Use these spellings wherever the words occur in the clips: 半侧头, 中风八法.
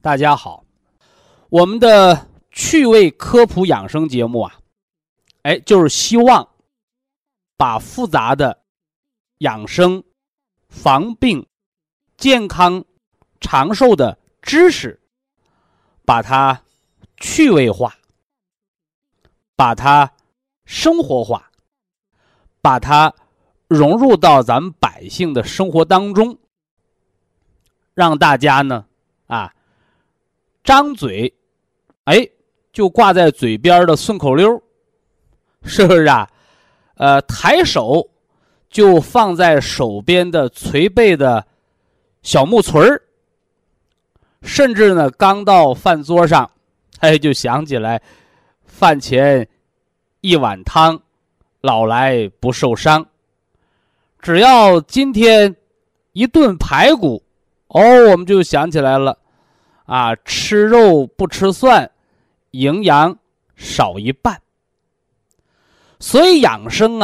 大家好。我们的趣味科普养生节目就是希望把复杂的养生、防病、健康、长寿的知识，把它趣味化，把它生活化，把它融入到咱们百姓的生活当中，让大家呢张嘴就挂在嘴边的顺口溜，是不是抬手就放在手边的捶背的小木锤儿，甚至呢刚到饭桌上就想起来饭前一碗汤，老来不受伤。只要今天一顿排骨我们就想起来了吃肉不吃蒜，营养少一半。所以养生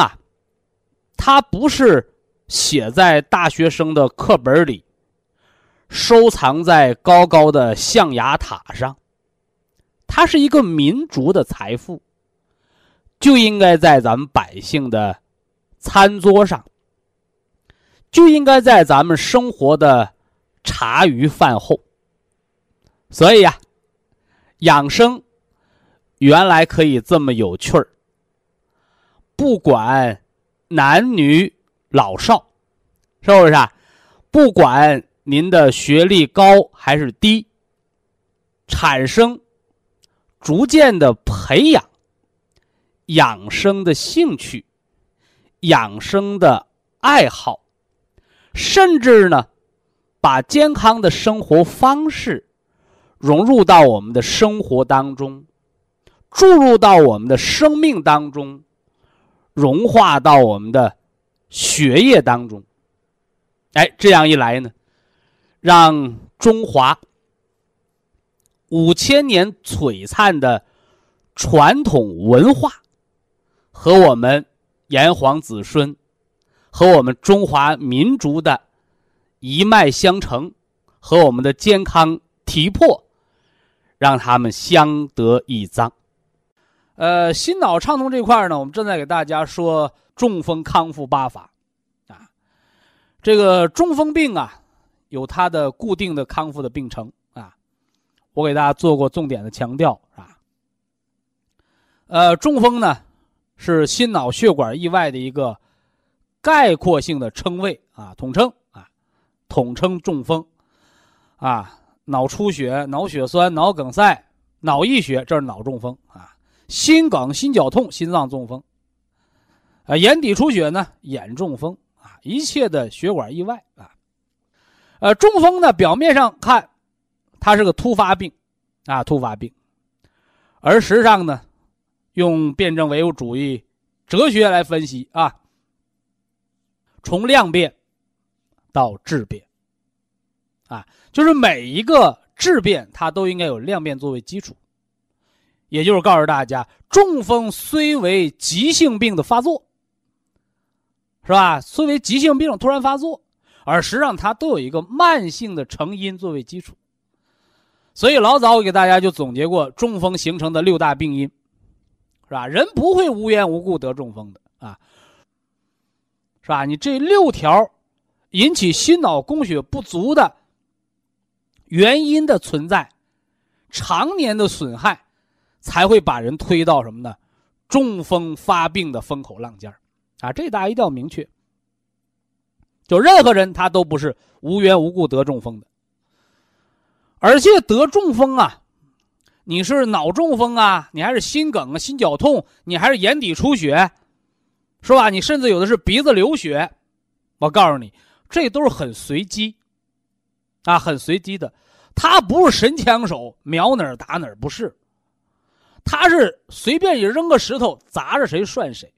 它不是写在大学生的课本里，收藏在高高的象牙塔上，它是一个民族的财富，就应该在咱们百姓的餐桌上，就应该在咱们生活的茶余饭后。所以养生原来可以这么有趣儿，不管男女老少，是不是不管您的学历高还是低，产生逐渐的培养养生的兴趣、养生的爱好，甚至呢把健康的生活方式融入到我们的生活当中，注入到我们的生命当中，融化到我们的血液当中。这样一来呢，让中华5000年璀璨的传统文化和我们炎黄子孙和我们中华民族的一脉相承，和我们的健康体魄，让他们相得益彰。心脑畅通这块呢，我们正在给大家说中风康复八法这个中风病有它的固定的康复的病程我给大家做过重点的强调中风呢是心脑血管意外的一个概括性的称谓统称中风脑出血、脑血栓、脑梗塞、脑溢血，这是脑中风心梗、心绞痛，心脏中风眼底出血呢，眼中风一切的血管意外中风呢，表面上看它是个突发病，而实际上呢，用辩证唯物主义哲学来分析从量变到质变就是每一个质变它都应该有量变作为基础。也就是告诉大家，中风虽为急性病的发作，是吧，虽为急性病突然发作，而实际上它都有一个慢性的成因作为基础。所以老早我给大家就总结过中风形成的6大病因，是吧，人不会无缘无故得中风的是吧，你这6条引起心脑供血不足的原因的存在，常年的损害才会把人推到什么呢？中风发病的风口浪尖啊，这大家一定要明确。就任何人他都不是无缘无故得中风的，而且得中风啊，你是脑中风啊，你还是心梗啊、心绞痛，你还是眼底出血，是吧？你甚至有的是鼻子流血，我告诉你，这都是很随机啊，很随机的。他不是神枪手，瞄哪儿打哪儿，不是，他是随便也扔个石头砸着谁涮谁，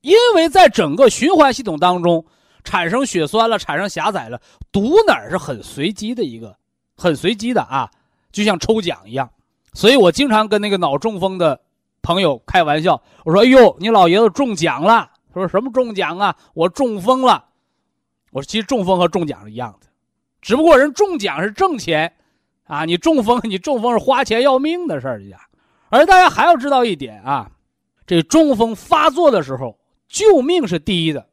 因为在整个循环系统当中产生血栓了，产生狭窄了，堵哪儿是很随机的一个，很随机的啊，就像抽奖一样。所以我经常跟那个脑中风的朋友开玩笑，我说：“哎呦，你老爷子中奖了。”他说：“什么中奖啊？我中风了。”我说：“其实中风和中奖是一样的，只不过人中奖是挣钱啊，你中风是花钱要命的事儿呀。”而大家还要知道一点啊，这中风发作的时候，救命是第一的。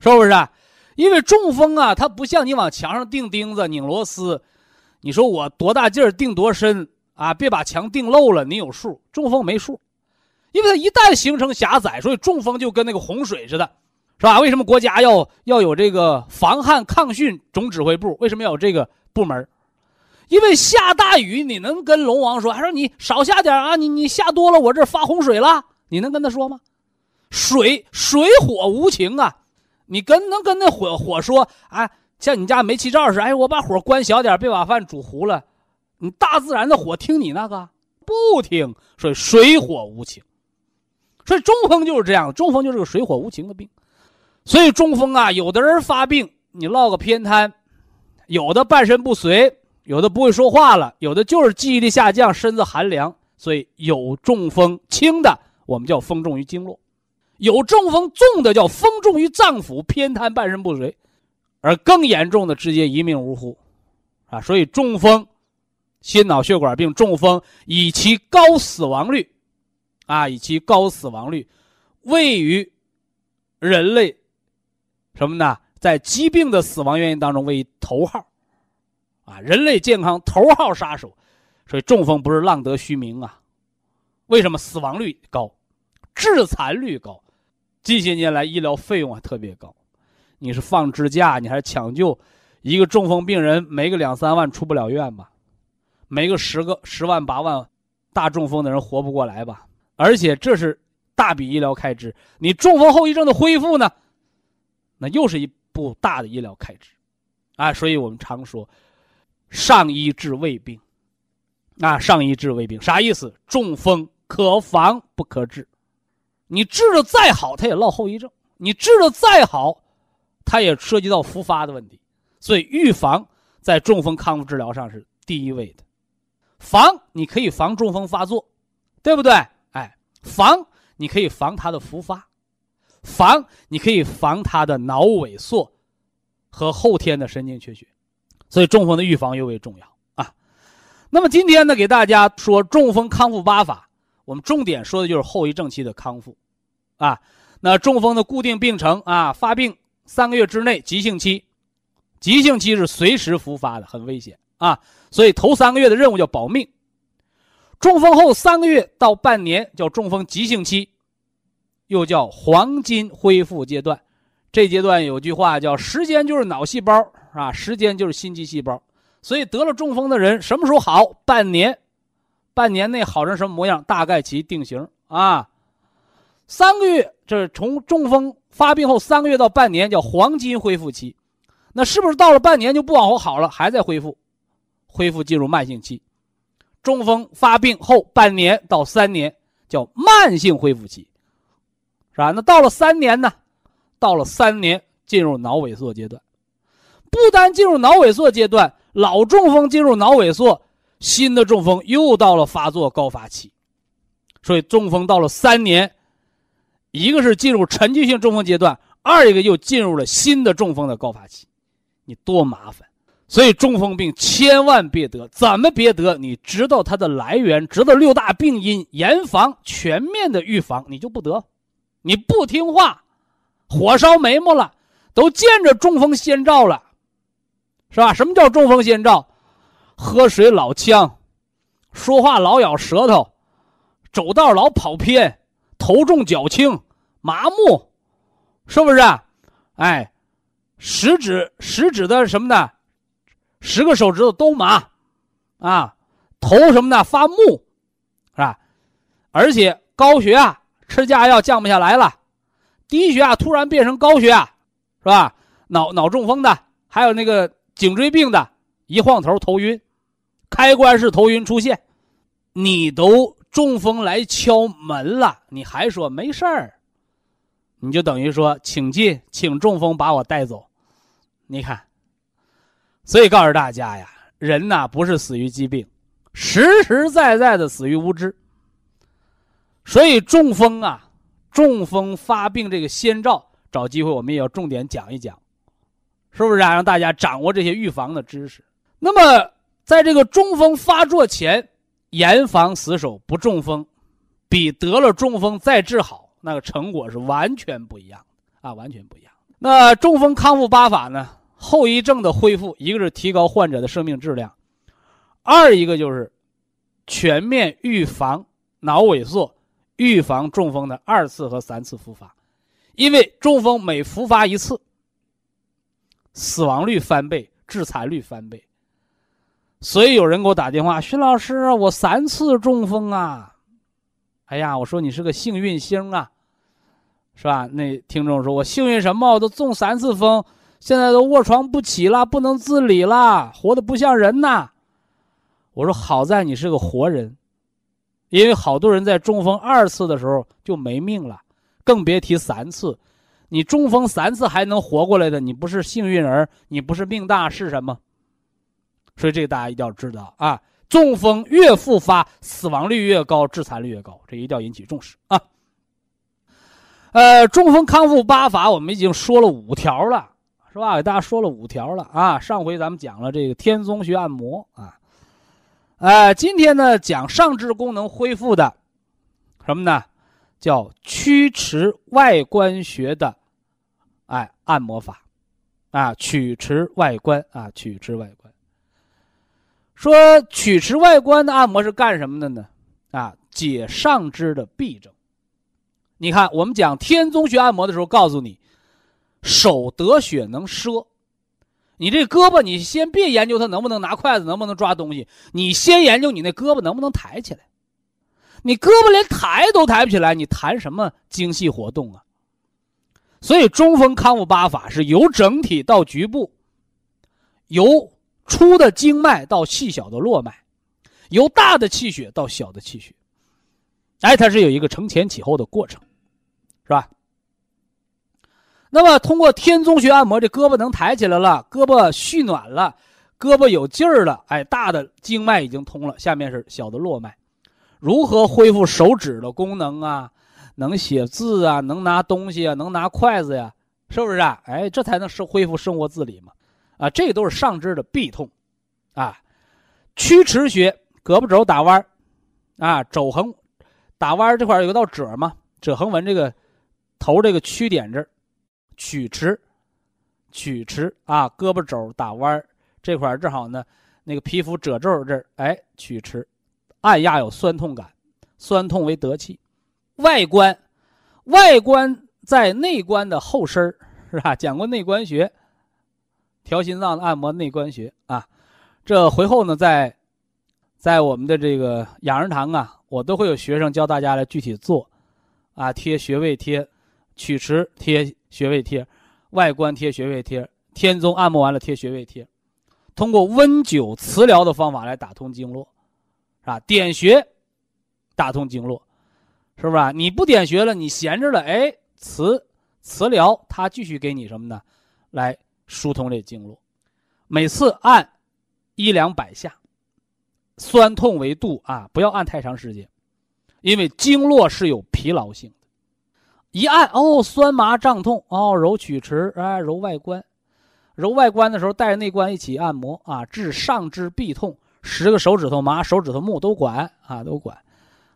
是不是啊？因为中风啊，它不像你往墙上钉钉子、拧螺丝，你说我多大劲儿钉多深啊？别把墙钉漏了，你有数。中风没数，因为它一旦形成狭窄，所以中风就跟那个洪水似的，是吧？为什么国家要有这个防旱抗汛总指挥部？为什么要有这个部门？因为下大雨，你能跟龙王说，还说你少下点啊，你下多了，我这发洪水了，你能跟他说吗？水火无情啊！你能跟那火说啊，像你家煤气灶似的，哎，我把火关小点，别把饭煮糊了。你大自然的火听你那个不听，所以水火无情。所以中风就是这样，中风就是个水火无情的病。所以中风啊，有的人发病你落个偏瘫，有的半身不遂，有的不会说话了，有的就是记忆力下降，身子寒凉。所以有中风轻的我们叫风重于经络，有中风重的叫风重于脏腑，偏瘫半身不遂，而更严重的直接一命呜呼啊！所以中风、心脑血管病、中风以其高死亡率位于人类什么呢？在疾病的死亡原因当中位于头号啊！人类健康头号杀手，所以中风不是浪得虚名啊！为什么死亡率高、致残率高？近些年来医疗费用还特别高，你是放支架，你还是抢救，一个中风病人没个2-3万出不了院吧，没个10万8万大中风的人活不过来吧。而且这是大笔医疗开支，你中风后遗症的恢复呢，那又是一部大的医疗开支啊。所以我们常说上医治未病啊，上医治未病啥意思？中风可防不可治，你治的再好它也落后遗症，你治的再好它也涉及到复发的问题。所以预防在中风康复治疗上是第一位的。防你可以防中风发作，对不对？哎，防你可以防它的复发，防你可以防它的脑萎缩和后天的神经缺血，所以中风的预防尤为重要啊。那么今天呢，给大家说中风康复8法，我们重点说的就是后遗症期的康复啊。那中风的固定病程啊，发病3个月之内，急性期是随时复发的，很危险啊。所以头3个月的任务叫保命。中风后3个月到半年叫中风急性期，又叫黄金恢复阶段。这阶段有句话叫时间就是脑细胞啊，时间就是心肌细胞。所以得了中风的人什么时候好？半年内好成什么模样，大概其定型啊。3个月，这是从中风发病后3个月到半年叫黄金恢复期。那是不是到了半年就不往后好了，还在恢复进入慢性期？中风发病后半年到3年叫慢性恢复期，是吧？那到了3年呢？到了3年进入脑萎缩阶段。不单进入脑萎缩阶段，老中风进入脑萎缩，新的中风又到了发作高发期。所以中风到了3年，一个是进入沉寂性中风阶段，二一个又进入了新的中风的高发期，你多麻烦。所以中风病千万别得，怎么别得？你知道它的来源，知道6大病因，严防全面的预防，你就不得。你不听话，火烧眉毛了，都见着中风先兆了，是吧？什么叫中风先兆？喝水老呛，说话老咬舌头，走道老跑偏，头重脚轻，麻木，是不是？哎，食指的什么的，10个手指头都麻啊，头什么的发木，是吧？而且高血压吃降药降不下来了，低血压突然变成高血压，是吧？脑中风的，还有那个颈椎病的，一晃头头晕，开关式头晕出现，你都中风来敲门了，你还说没事儿，你就等于说请进，请中风把我带走。你看，所以告诉大家呀，人呐不是死于疾病，实在的死于无知。所以中风啊，中风发病这个先兆，找机会我们也要重点讲一讲，是不是啊？让大家掌握这些预防的知识。那么在这个中风发作前严防死守不中风，比得了中风再治好那个成果是完全不一样的啊，完全不一样。那中风康复8法呢，后遗症的恢复，一个是提高患者的生命质量，一个就是全面预防脑萎缩，预防中风的2次和3次复发。因为中风每复发一次，死亡率翻倍，致残率翻倍。所以有人给我打电话，荀老师，我3次中风啊！哎呀，我说你是个幸运星啊，是吧？那听众说，我幸运什么？我都中3次风，现在都卧床不起了，不能自理了，活得不像人呐！我说好在你是个活人，因为好多人在中风2次的时候就没命了，更别提3次。你中风3次还能活过来的，你不是幸运儿，你不是命大是什么？所以这个大家一定要知道啊，中风越复发，死亡率越高，致残率越高，这一定要引起重视啊。中风康复8法我们已经说了5条了，是吧？给大家说了5条了啊。上回咱们讲了这个天宗穴按摩啊，今天呢讲上肢功能恢复的什么呢？叫曲池外关穴的按摩法啊，曲池外关啊，曲池外关。说曲池外关的按摩是干什么的呢？啊，解上肢的痹症。你看，我们讲天宗穴按摩的时候，告诉你，手得血能奢。你这胳膊，你先别研究它能不能拿筷子，能不能抓东西，你先研究你那胳膊能不能抬起来。你胳膊连抬都抬不起来，你谈什么精细活动啊？所以中风康复8法是由整体到局部，由粗的经脉到细小的络脉，由大的气血到小的气血，哎，它是有一个承前启后的过程，是吧？那么通过天宗穴按摩，这胳膊能抬起来了，胳膊蓄暖了，胳膊有劲儿了，哎，大的经脉已经通了，下面是小的络脉。如何恢复手指的功能啊？能写字啊，能拿东西啊，能拿筷子呀、啊，是不是啊？哎，这才能恢复生活自理嘛。啊，这都是上肢的痹痛，啊，曲池穴，胳膊肘打弯，啊，肘横打弯这块有个道褶嘛，褶横纹这个头这个曲点这儿，曲池啊，胳膊肘打弯这块正好呢，那个皮肤褶皱这儿，哎，曲池，按压有酸痛感，酸痛为得气。外关在内关的后身，是吧？讲过内关穴。调心脏的按摩内关穴啊，这回后呢，在我们的这个养生堂啊，我都会有学生教大家来具体做，啊，贴穴位贴，曲池贴穴位贴，外关贴穴位贴，天宗按摩完了贴穴位贴，通过温灸磁疗的方法来打通经络，是吧？点穴，打通经络，是不是啊？你不点穴了，你闲着了，哎，磁疗它继续给你什么呢？来疏通这经络，每次按100-200下，酸痛为度啊，不要按太长时间，因为经络是有疲劳性的。一按哦，酸麻胀痛哦，揉曲池啊，揉外关，揉外关的时候带着内关一起按摩啊，治上肢痹痛，10个手指头麻，手指头木都管啊，都管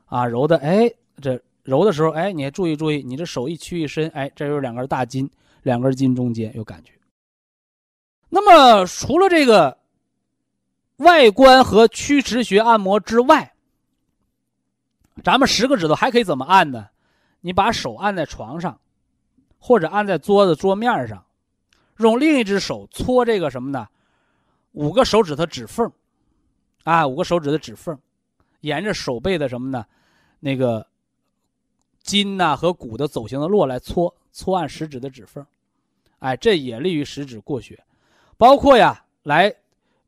啊，揉的哎，这揉的时候哎，你还注意，你这手一屈一伸，哎，这有2根大筋，2根筋中间有感觉。那么除了这个外观和曲池穴按摩之外，咱们10个指头还可以怎么按呢？你把手按在床上，或者按在桌子桌面上，用另一只手搓这个什么呢？5个手指的指缝，啊，5个手指的指缝，沿着手背的什么呢？那个筋呐、和骨的走形的落来搓，搓按食指的指缝，哎，这也利于食指过血，包括呀，来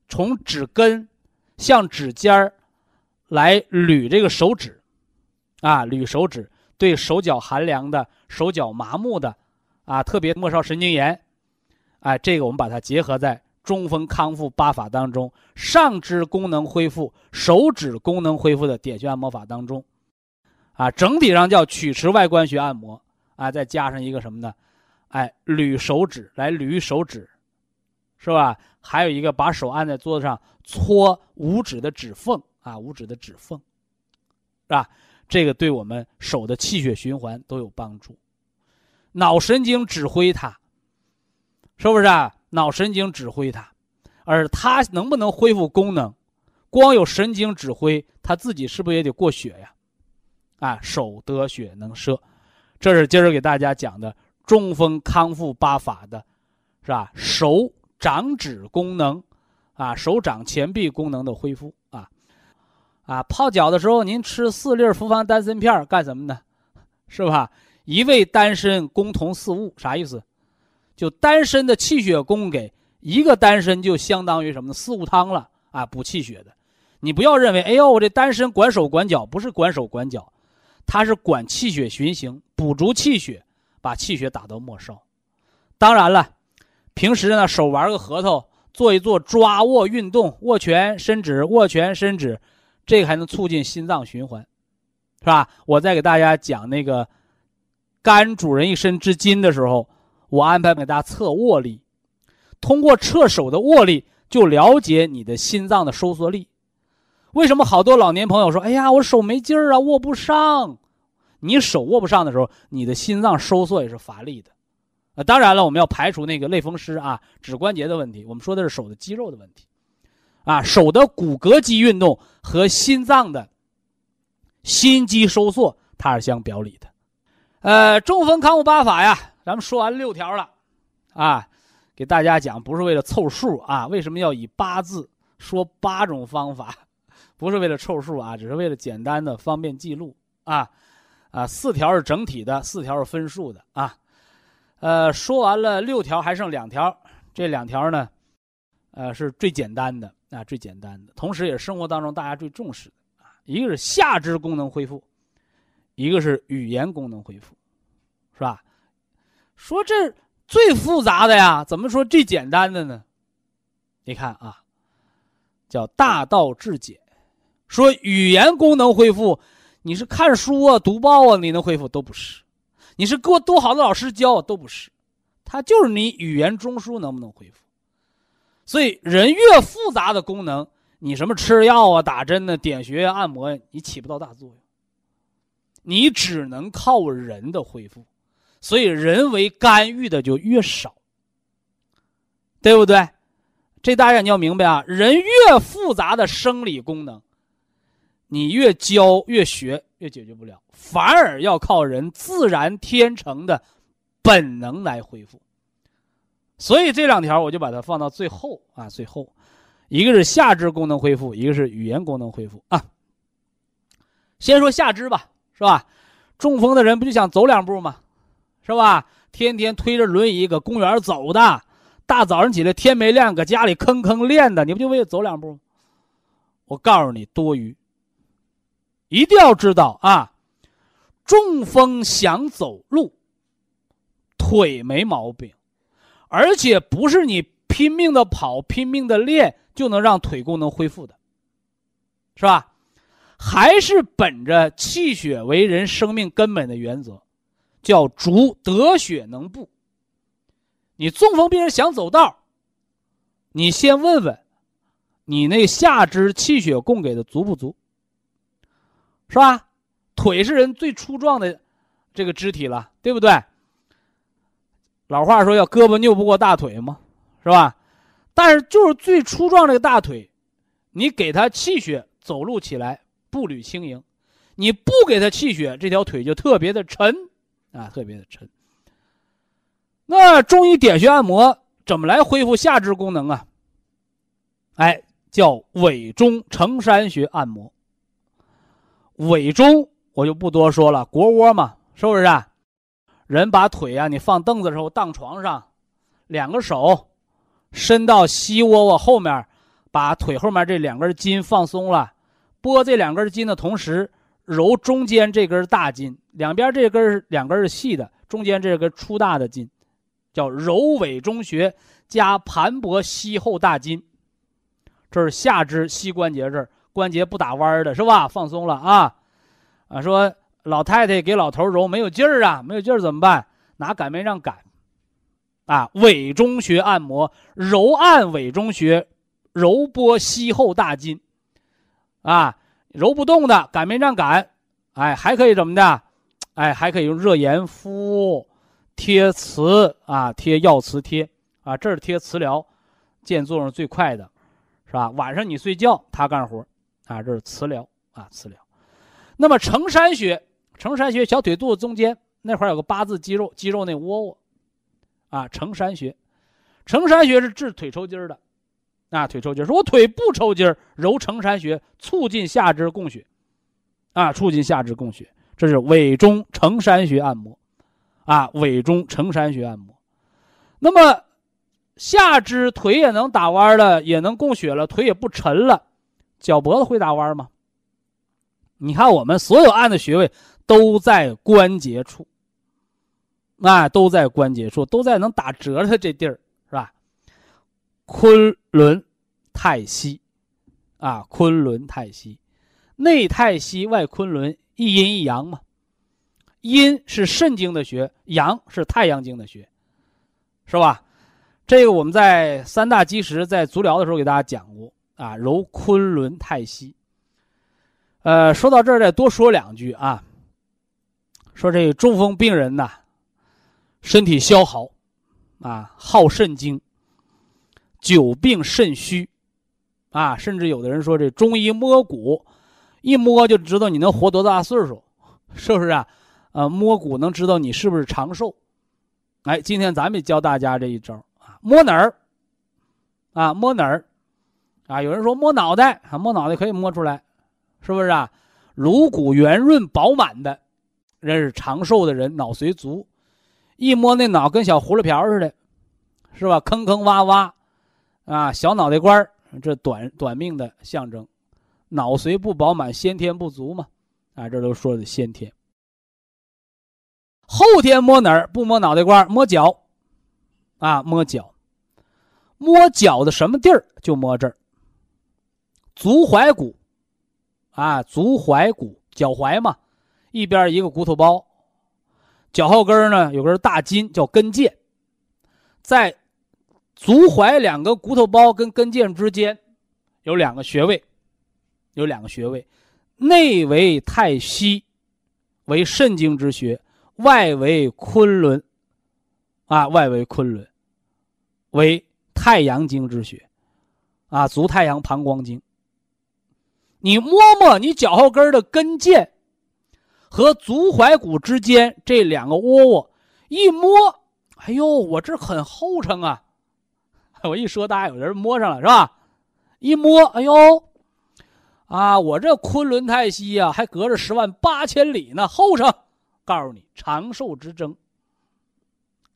从指根向指尖来捋这个手指，啊，捋手指对手脚寒凉的、手脚麻木的，啊，特别末梢神经炎，哎，这个我们把它结合在中风康复八法当中，上肢功能恢复、手指功能恢复的点穴按摩法当中，啊，整体上叫曲池外关穴按摩，啊，再加上一个什么呢？哎，捋手指，来捋手指，是吧？还有一个把手按在桌子上搓五指的指缝，啊，五指的指缝，是吧？这个对我们手的气血循环都有帮助。脑神经指挥它，是不是啊？脑神经指挥它，而它能不能恢复功能，光有神经指挥，它自己是不是也得过血呀？啊，手得血能摄，这是今儿给大家讲的中风康复八法的，是吧？手掌指功能，啊，手掌前臂功能的恢复啊，啊，泡脚的时候您吃4粒复方丹参片干什么呢？是吧？一味丹参攻同四物，啥意思？就丹参的气血供给，1个丹参就相当于什么呢？4物汤了啊，补气血的。你不要认为，哎呦，我这丹参管手管脚，不是管手管脚，它是管气血循行，补足气血，把气血打到末梢。当然了，平时呢手玩个核桃，做一做抓握运动，握拳伸指，握拳伸指，这个还能促进心脏循环，是吧？我再给大家讲那个甘主人一身之筋的时候，我安排给大家测握力，通过测手的握力就了解你的心脏的收缩力。为什么好多老年朋友说，哎呀，我手没劲儿啊，握不上。你手握不上的时候，你的心脏收缩也是乏力的。当然了，我们要排除那个类风湿啊、指关节的问题，我们说的是手的肌肉的问题。啊，手的骨骼肌运动和心脏的心肌收缩，它是相表里的。中风康复八法呀，咱们说完6条了，啊，给大家讲不是为了凑数啊，为什么要以8字说8种方法？不是为了凑数啊，只是为了简单的方便记录啊，啊，4条是整体的，4条是分数的啊，说完了6条，还剩2条，这2条呢，是最简单的啊，最简单的，同时也是生活当中大家最重视的啊，一个是下肢功能恢复，一个是语言功能恢复，是吧？说这最复杂的呀，怎么说最简单的呢？你看啊，叫大道至简。说语言功能恢复，你是看书啊、读报啊，你能恢复都不是；你是给我多好的老师教都不是，它就是你语言中枢能不能恢复。所以人越复杂的功能，你什么吃药啊、打针呢、点穴、按摩，你起不到大作用。你只能靠人的恢复。所以人为干预的就越少，对不对？这大家你要明白啊，人越复杂的生理功能，你越教越学越解决不了，反而要靠人自然天成的本能来恢复。所以这2条我就把它放到最后啊，最后一个是下肢功能恢复，一个是语言功能恢复啊。先说下肢吧，是吧？中风的人不就想走2步吗？是吧？天天推着轮椅搁公园走的，大早上起来天没亮搁家里吭吭练的，你不就为了走2步？我告诉你，多余。一定要知道啊，中风想走路，腿没毛病，而且不是你拼命的跑、拼命的练就能让腿功能恢复的，是吧？还是本着气血为人生命根本的原则。叫足得血能步。你中风病人想走道，你先问问你那下肢气血供给的足不足，是吧？腿是人最粗壮的这个肢体了，对不对？老话说要胳膊拗不过大腿嘛，是吧？但是就是最粗壮这个大腿，你给他气血，走路起来步履轻盈；你不给他气血，这条腿就特别的沉啊，特别的沉。那中医点穴按摩怎么来恢复下肢功能啊？哎，叫委中承山穴按摩。委中我就不多说了，腘窝嘛，是不是啊？人把腿啊，你放凳子的时候，当床上，两个手伸到膝窝窝后面，把腿后面这两根筋放松了，拨这两根筋的同时，揉中间这根大筋，两边这根两根是细的，中间这根粗大的筋，叫揉委中穴加盘拨膝后大筋，这是下肢膝关节这儿，关节不打弯的是吧？放松了啊，说。老太太给老头揉没有劲儿啊，没有劲儿怎么办？拿擀面杖擀，啊，委中穴按摩，揉按委中穴，揉拨膝后大筋，啊，揉不动的擀面杖擀，哎，还可以怎么的？哎，还可以用热盐敷，贴磁啊，贴药磁贴啊，这是贴磁疗，见作用最快的，是吧？晚上你睡觉，他干活，啊，这是磁疗啊，磁疗。那么承山穴。承山穴小腿肚子中间那块有个八字肌肉，肌肉那窝窝啊，承山穴。承山穴是治腿抽筋的啊，腿抽筋说我腿不抽筋，揉承山穴促进下肢供血啊，促进下肢供血，这是委中承山穴按摩啊，委中承山穴按摩。那么下肢腿也能打弯了，也能供血了，腿也不沉了，脚脖子会打弯吗？你看我们所有按的穴位都在关节处，啊，都在关节处，都在能打折的这地儿，是吧？昆仑太溪，啊，昆仑太溪，内太溪外昆仑，一阴一阳嘛。阴是肾经的穴，阳是太阳经的穴，是吧？这个我们在三大基石在足疗的时候给大家讲过啊，揉昆仑太溪。说到这儿再多说两句啊。说这中风病人呐，身体消耗啊，耗肾精，久病肾虚啊，甚至有的人说这中医摸骨，一摸就知道你能活多大岁数，是不是啊？摸骨能知道你是不是长寿。哎，今天咱们也教大家这一招啊，摸哪儿啊，摸哪儿啊？有人说摸脑袋啊，摸脑袋可以摸出来。是不是啊？颅骨圆润饱满的人是长寿的人，脑髓足，一摸那脑跟小葫芦瓢似的，是吧？坑坑洼洼啊，小脑袋瓜儿，这短命的象征，脑髓不饱满，先天不足嘛，啊，这都说的先天。后天摸哪儿？不摸脑袋瓜，摸脚啊，摸脚，摸脚的什么地儿就摸这儿，足踝骨。啊，足踝骨，脚踝嘛，一边一个骨头包，脚后跟呢有根大筋叫跟腱，在足踝两个骨头包跟跟腱之间有两个穴位，有两个穴位，内为太溪，为肾经之穴，外为昆仑，啊，外为昆仑，为太阳经之穴，啊，足太阳膀胱经。你摸摸你脚后跟的跟腱和足踝骨之间这两个窝窝，一摸，哎呦，我这很厚诚啊！我一说，大家有人摸上了是吧？一摸，哎呦，啊，我这昆仑太溪啊，还隔着108000里呢，厚诚！告诉你，长寿之争，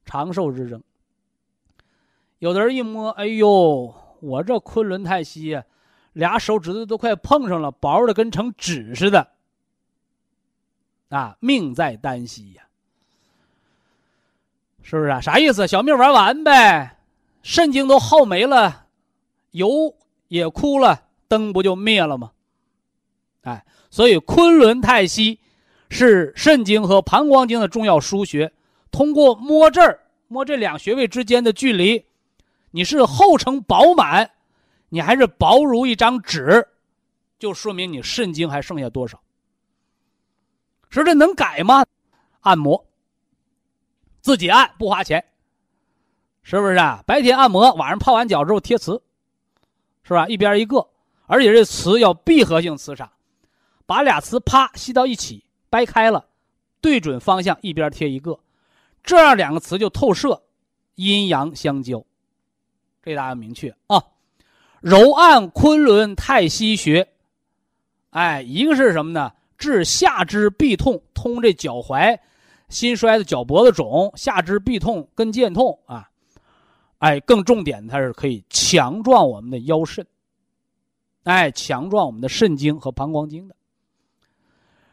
长寿之争。有的人一摸，哎呦，我这昆仑太溪啊，俩手指头都快碰上了，薄的跟成纸似的，啊，命在旦夕呀，是不是啊？啥意思？小命玩完呗，肾经都耗没了，油也枯了，灯不就灭了吗？哎，所以昆仑太溪是肾经和膀胱经的重要腧穴，通过摸这儿，摸这两穴位之间的距离，你是厚诚饱满。你还是薄如一张纸，就说明你肾经还剩下多少。说这能改吗？按摩，自己按不花钱，是不是啊？白天按摩，晚上泡完脚之后贴磁，是吧？一边一个，而且这磁要闭合性磁场，把俩磁啪吸到一起，掰开了，对准方向一边贴一个，这样两个磁就透射，阴阳相交。这大家明确啊。揉按昆仑太溪穴，哎，一个是什么呢？治下肢痹痛，通这脚踝、心衰的脚脖子肿，下肢痹痛、跟腱痛啊。哎，更重点它是可以强壮我们的腰肾，哎，强壮我们的肾经和膀胱经的。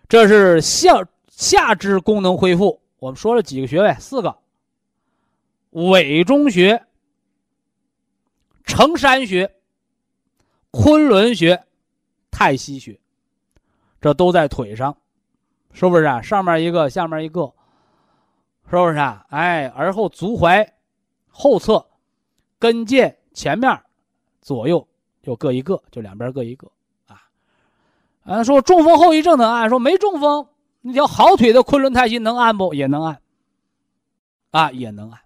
这是下肢功能恢复。我们说了几个穴位，四个：委中穴、承山穴、昆仑穴、太溪穴，这都在腿上，是不是啊？上面一个，下面一个，是不是啊？哎，而后足踝后侧、跟腱前面、左右就各一个，就两边各一个啊。说中风后遗症能按，说没中风，那条好腿的昆仑太溪能按不？也能按，啊，也能按。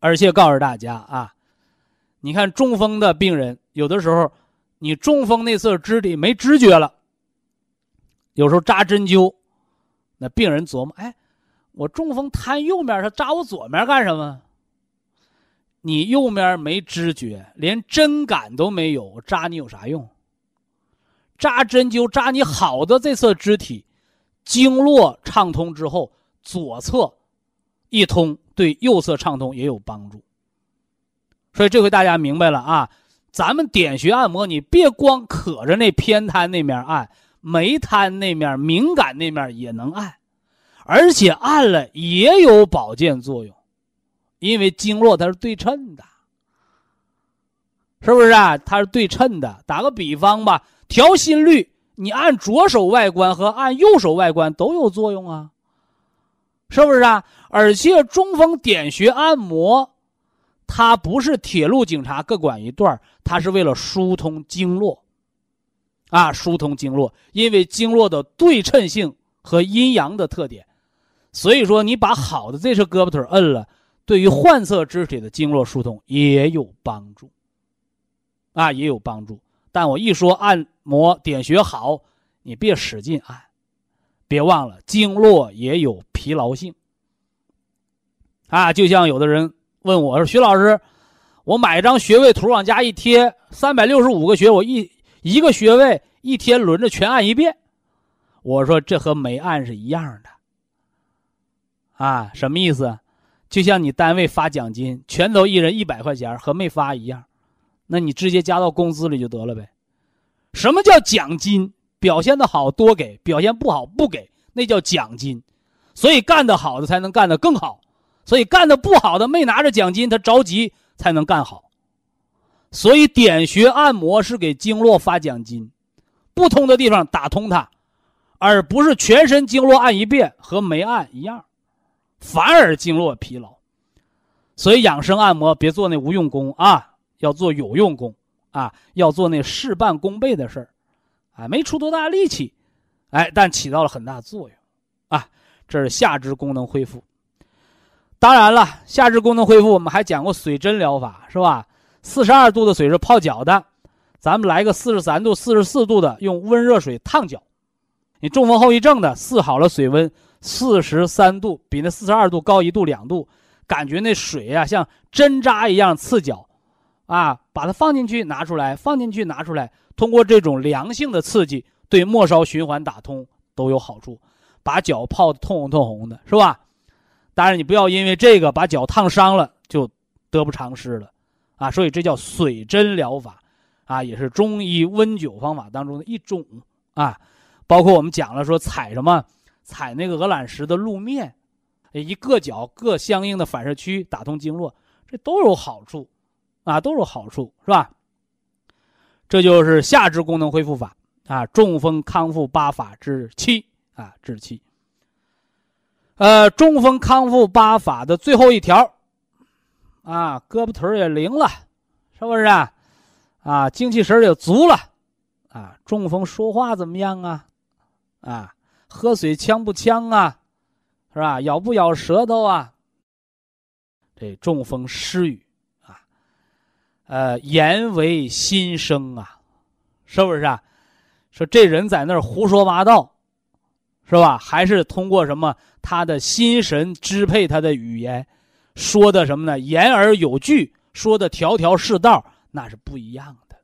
而且告诉大家啊，你看中风的病人，有的时候你中风那次肢体没知觉了，有时候扎针灸，那病人琢磨，哎，我中风摊右面，他扎我左面干什么？你右面没知觉，连针感都没有，扎你有啥用？扎针灸扎你好的这侧肢体，经络畅通之后，左侧一通对右侧畅通也有帮助。所以这回大家明白了啊，咱们点穴按摩，你别光可着那偏瘫那面按，没瘫那面、敏感那面也能按，而且按了也有保健作用。因为经络它是对称的，是不是啊？它是对称的。打个比方吧，调心率，你按左手外关和按右手外关都有作用啊，是不是啊？而且中风点穴按摩，它不是铁路警察各管一段，它是为了疏通经络，啊，疏通经络。因为经络的对称性和阴阳的特点，所以说你把好的这只胳膊腿摁了，对于患侧肢体的经络疏通也有帮助，啊，也有帮助。但我一说按摩点穴好，你别使劲按，别忘了经络也有疲劳性，啊，就像有的人问我说，徐老师，我买一张穴位图往家一贴，365个穴，我一个穴位一天轮着全按一遍，我说这和没按是一样的，啊，什么意思？就像你单位发奖金，全都一人100块钱，和没发一样，那你直接加到工资里就得了呗。什么叫奖金？表现的好多给，表现不好不给，那叫奖金。所以干得好的才能干得更好，所以干得不好的没拿着奖金，他着急才能干好。所以点穴按摩是给经络发奖金，不通的地方打通它，而不是全身经络按一遍，和没按一样，反而经络疲劳。所以养生按摩别做那无用功啊，要做有用功啊，要做那事半功倍的事儿，啊，没出多大力气，哎，但起到了很大作用啊。这是下肢功能恢复。当然了，下肢功能恢复我们还讲过水针疗法，是吧？42度的水是泡脚的，咱们来个43度、44度的，用温热水烫脚。你中风后遗症的，试好了水温43度，比那42度高1度2度，感觉那水啊像针扎一样刺脚啊，把它放进去拿出来，放进去拿出来，通过这种良性的刺激，对末梢循环打通都有好处，把脚泡得通红通红的，是吧？当然你不要因为这个把脚烫伤了，就得不偿失了啊。所以这叫水针疗法啊，也是中医温灸方法当中的一种啊。包括我们讲了说踩什么，踩那个鹅卵石的路面，一个脚各相应的反射区打通经络，这都有好处啊，都有好处，是吧？这就是下肢功能恢复法啊，中风康复八法之七啊，之七。中风康复八法的最后一条啊，胳膊腿也灵了，是不是啊？啊，精气神也足了啊，中风说话怎么样啊？啊，喝水呛不呛啊，是吧？咬不咬舌头啊？这中风失语啊，言为心声啊，是不是啊？说这人在那儿胡说八道，是吧？还是通过什么他的心神支配他的语言，说的什么呢？言而有据，说的条条是道，那是不一样的，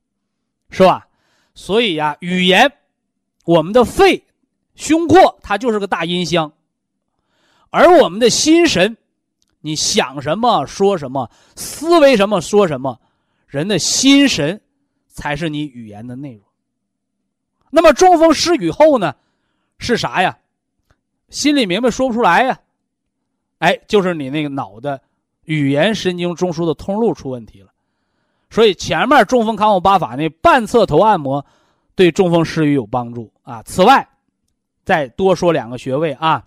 是吧？所以啊，语言，我们的肺、胸廓，它就是个大音箱，而我们的心神，你想什么说什么，思维什么说什么，人的心神才是你语言的内容。那么中风失语后呢，是啥呀？心里明白说不出来呀，哎，就是你那个脑的语言神经中枢的通路出问题了。所以前面中风康复八法那半侧头按摩对中风失语有帮助啊。此外再多说两个穴位啊，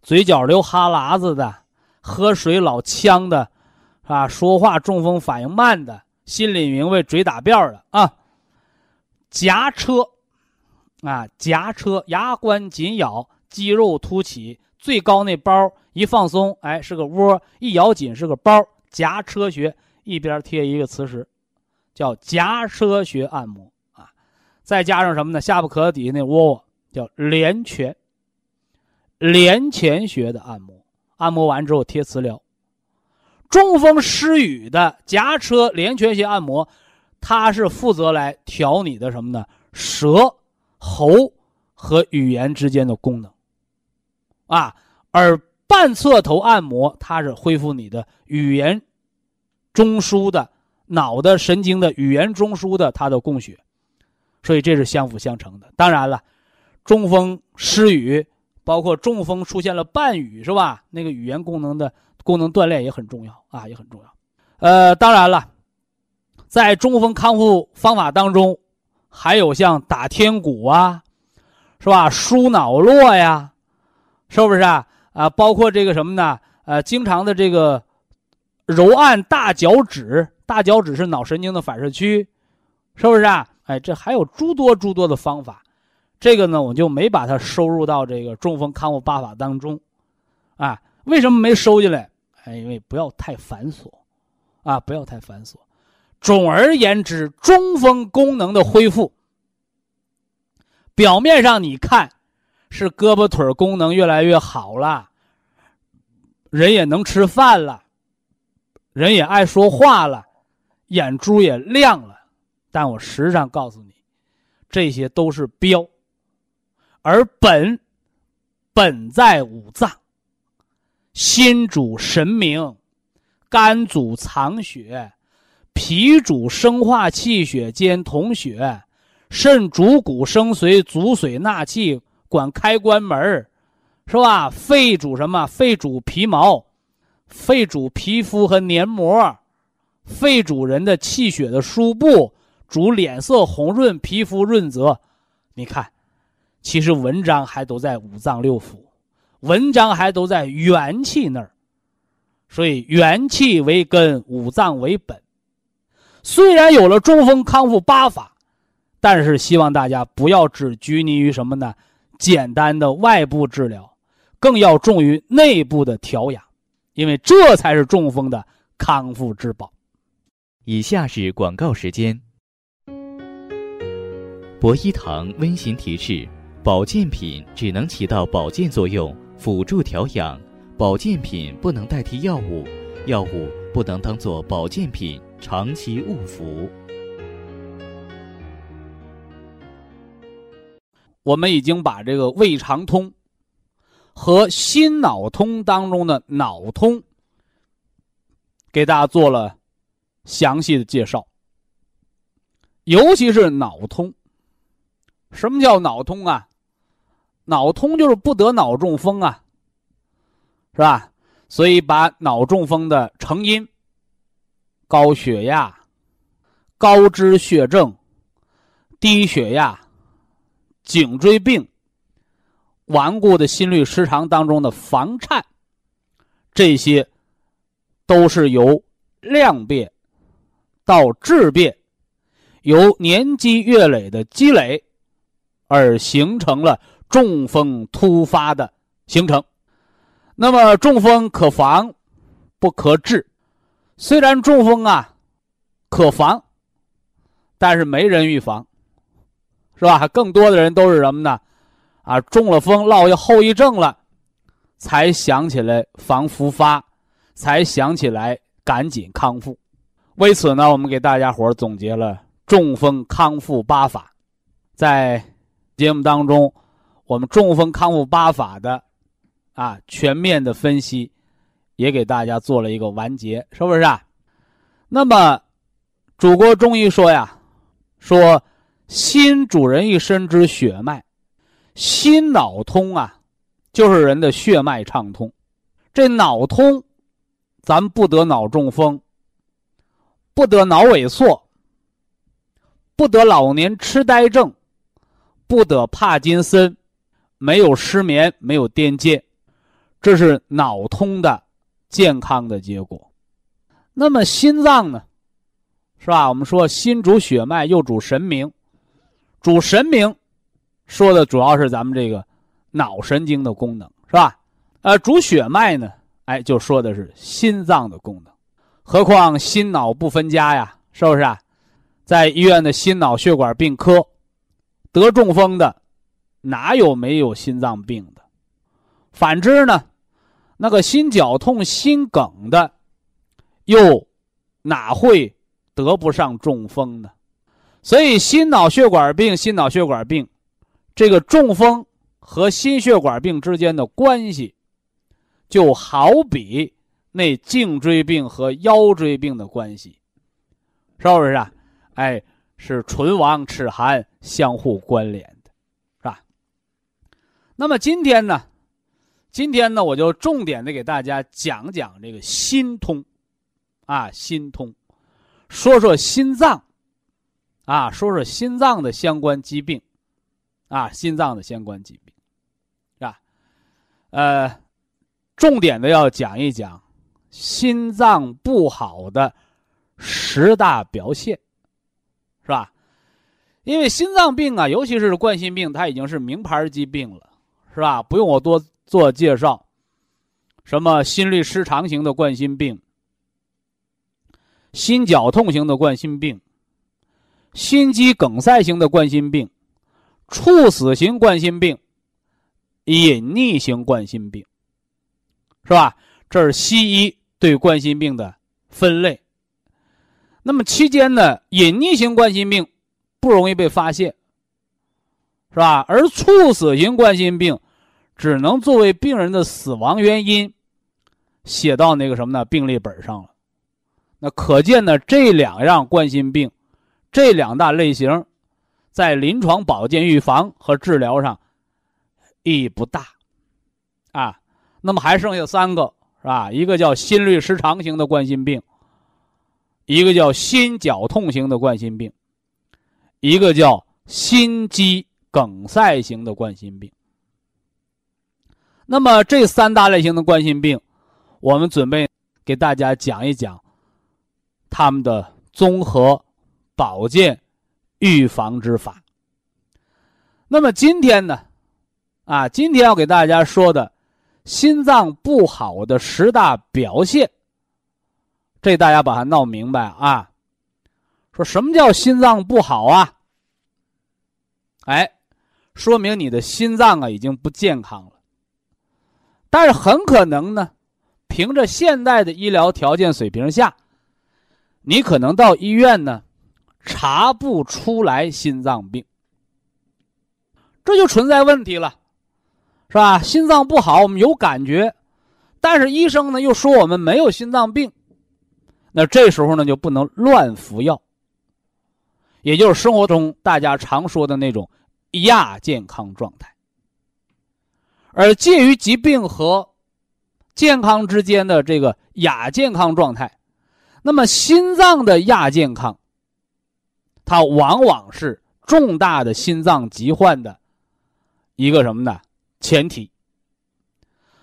嘴角流哈喇子的，喝水老呛的啊，说话中风反应慢的，心里明白嘴打辫的啊，颊车啊，颊车牙关紧咬，肌肉凸起，最高那包一放松，哎，是个窝，一咬紧是个包，颊车穴，一边贴一个磁石，叫颊车穴按摩啊。再加上什么呢？下巴壳底下那窝窝叫连泉，连泉穴的按摩，按摩完之后贴磁疗。中风失语的颊车连泉穴按摩，它是负责来调你的什么呢？舌、喉和语言之间的功能啊，而半侧头按摩它是恢复你的语言中枢的脑的神经的语言中枢的它的供血，所以这是相辅相成的。当然了，中风失语包括中风出现了半语，是吧？那个语言功能的功能锻炼也很重要啊，也很重要。当然了，在中风康复方法当中还有像打天鼓啊，是吧？梳脑络呀，是不是啊？啊，包括这个什么呢？经常的这个揉按大脚趾，大脚趾是脑神经的反射区，是不是啊？哎，这还有诸多诸多的方法，这个呢我就没把它收入到这个中风康复八法当中啊。为什么没收进来？哎，因为不要太繁琐啊，不要太繁琐。总而言之，中风功能的恢复，表面上你看是胳膊腿功能越来越好了，人也能吃饭了，人也爱说话了，眼珠也亮了，但我实际上告诉你，这些都是标，而本在五脏，心主神明，肝主藏血，脾主生化气血兼统血，肾主骨生髓，主水纳气，管开关门，是吧？肺主什么？肺主皮毛，肺主皮肤和黏膜，肺主人的气血的输布，主脸色红润，皮肤润泽。你看，其实文章还都在五脏六腑，文章还都在元气那儿，所以元气为根，五脏为本。虽然有了中风康复八法，但是希望大家不要只拘泥于什么呢？简单的外部治疗，更要重于内部的调养，因为这才是中风的康复之宝。以下是广告时间。博一堂温馨提示：保健品只能起到保健作用，辅助调养；保健品不能代替药物，药物不能当作保健品长期误服。我们已经把这个胃肠通和心脑通当中的脑通给大家做了详细的介绍，尤其是脑通。什么叫脑通啊？脑通就是不得脑中风啊，是吧？所以把脑中风的成因，高血压、高脂血症、低血压、颈椎病、顽固的心律失常当中的房颤，这些都是由量变到质变，由年积月累的积累而形成了中风突发的形成。那么中风可防不可治，虽然中风啊可防，但是没人预防，是吧？更多的人都是什么呢？啊，中了风落下后遗症了，才想起来防复发，才想起来赶紧康复。为此呢，我们给大家伙总结了中风康复八法。在节目当中，我们中风康复八法的全面的分析也给大家做了一个完结，是不是啊？那么祖国中医说呀，说心主人一身之血脉，心脑通啊，就是人的血脉畅通。这脑通，咱不得脑中风，不得脑萎缩，不得老年痴呆症，不得帕金森，没有失眠，没有癫痫，这是脑通的健康的结果。那么心脏呢，是吧？我们说心主血脉，又主神明，主神明说的主要是咱们这个脑神经的功能，是吧？主血脉呢，就说的是心脏的功能。何况心脑不分家呀，是不是啊？在医院的心脑血管病科，得中风的哪有没有心脏病的？反之呢，那个心绞痛、心梗的，又哪会得不上中风呢？所以心脑血管病这个中风和心血管病之间的关系，就好比那颈椎病和腰椎病的关系，是不是啊？是唇亡齿寒，相互关联的，是吧？那么今天呢我就重点的给大家讲讲这个心通心通，说心脏说心脏的相关疾病心脏的相关疾病，是吧？重点的要讲一讲心脏不好的10大表现，是吧？因为心脏病尤其是冠心病，它已经是名牌疾病了，是吧？不用我多做介绍，什么心律失常型的冠心病，心绞痛型的冠心病，心肌梗塞型的冠心病，猝死型冠心病，隐匿型冠心病，是吧？这是西医对冠心病的分类。那么期间呢，隐匿型冠心病不容易被发现，是吧？而猝死型冠心病只能作为病人的死亡原因写到那个什么呢，病历本上了。那可见呢，这两样冠心病，这2大类型，在临床保健预防和治疗上意义不大那么还剩下3个，是吧？一个叫心律失常型的冠心病，一个叫心绞痛型的冠心病，一个叫心肌梗塞型的冠心病。那么这3大类型的冠心病，我们准备给大家讲一讲他们的综合保健预防之法。那么今天呢，今天要给大家说的心脏不好的10大表现，这大家把它闹明白说什么叫心脏不好说明你的心脏已经不健康了。但是很可能呢，凭着现代的医疗条件水平下，你可能到医院呢，查不出来心脏病，这就存在问题了，是吧？心脏不好，我们有感觉，但是医生呢又说我们没有心脏病，那这时候呢就不能乱服药，也就是生活中大家常说的那种亚健康状态。而介于疾病和健康之间的这个亚健康状态，那么心脏的亚健康，它往往是重大的心脏疾患的一个什么呢？前提。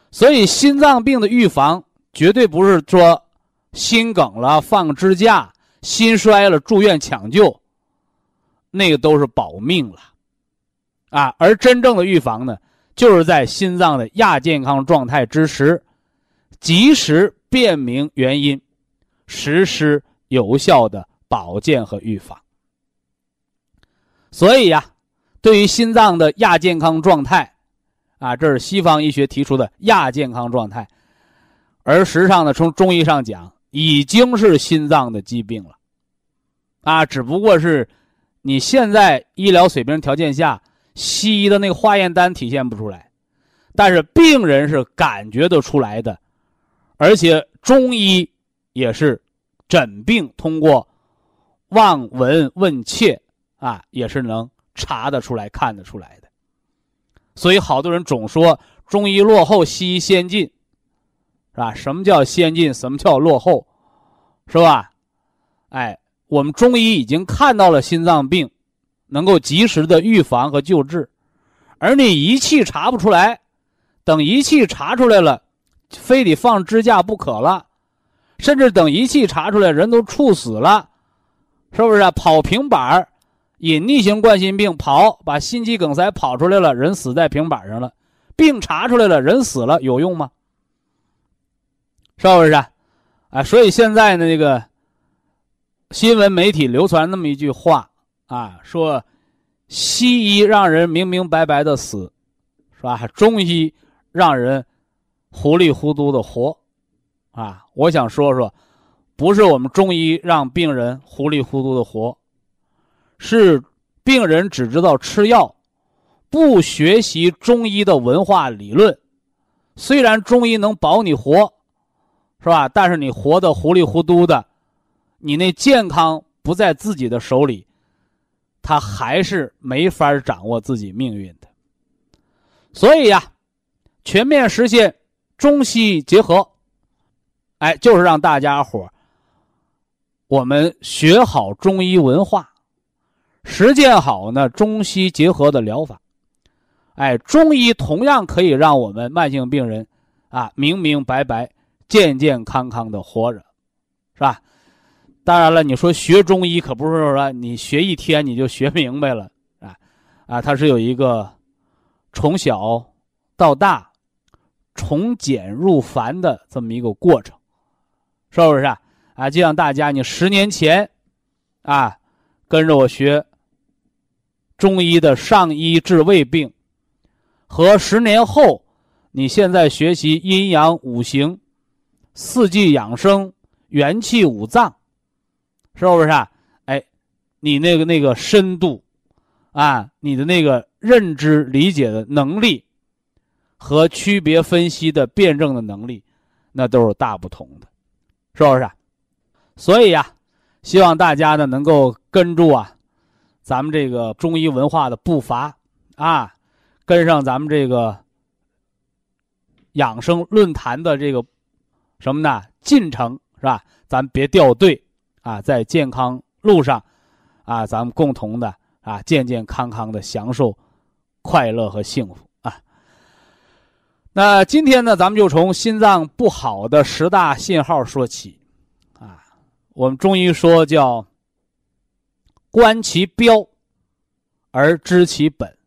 所以心脏病的预防绝对不是说心梗了放支架，心衰了住院抢救，那个都是保命了而真正的预防呢，就是在心脏的亚健康状态之时，及时辨明原因，实施有效的保健和预防，所以呀，对于心脏的亚健康状态啊，这是西方医学提出的亚健康状态，而实际上呢，从中医上讲已经是心脏的疾病了啊，只不过是你现在医疗水平条件下西医的那个化验单体现不出来，但是病人是感觉得出来的，而且中医也是诊病通过望闻问切啊，也是能查得出来看得出来的。所以好多人总说中医落后西医先进是吧？什么叫先进，什么叫落后是吧？哎，我们中医已经看到了心脏病能够及时的预防和救治，而你仪器查不出来，等仪器查出来了非得放支架不可了，甚至等仪器查出来人都猝死了，是不是啊？跑平板，隐匿型冠心病跑，把心肌梗塞跑出来了，人死在平板上了，病查出来了，人死了，有用吗？是不是啊？啊，所以现在呢，这个新闻媒体流传那么一句话啊，说西医让人明明白白的死，是吧？中医让人糊里糊涂的活，啊，我想说说，不是我们中医让病人糊里糊涂的活，是病人只知道吃药，不学习中医的文化理论。虽然中医能保你活，是吧？但是你活得糊里糊涂的，你那健康不在自己的手里，他还是没法掌握自己命运的。所以呀，全面实现中西结合，哎，就是让大家伙我们学好中医文化，实践好呢中西结合的疗法。哎，中医同样可以让我们慢性病人啊明明白白健健康康的活着，是吧？当然了，你说学中医可不是说你学一天你就学明白了啊，啊，它是有一个从小到大从简入繁的这么一个过程，是不是啊？啊，就像大家你10年前啊跟着我学中医的上医治未病，和10年后你现在学习阴阳五行四季养生元气五脏，是不是啊？哎，你那个深度啊，你的那个认知理解的能力和区别分析的辩证的能力，那都是大不同的，是不是啊？所以啊，希望大家呢能够跟住啊咱们这个中医文化的步伐啊，跟上咱们这个养生论坛的这个什么呢进程，是吧？咱别掉队啊，在健康路上啊，咱们共同的啊健健康康的享受快乐和幸福。那今天呢，咱们就从心脏不好的10大信号说起，啊，我们中医说叫观其标而知其本，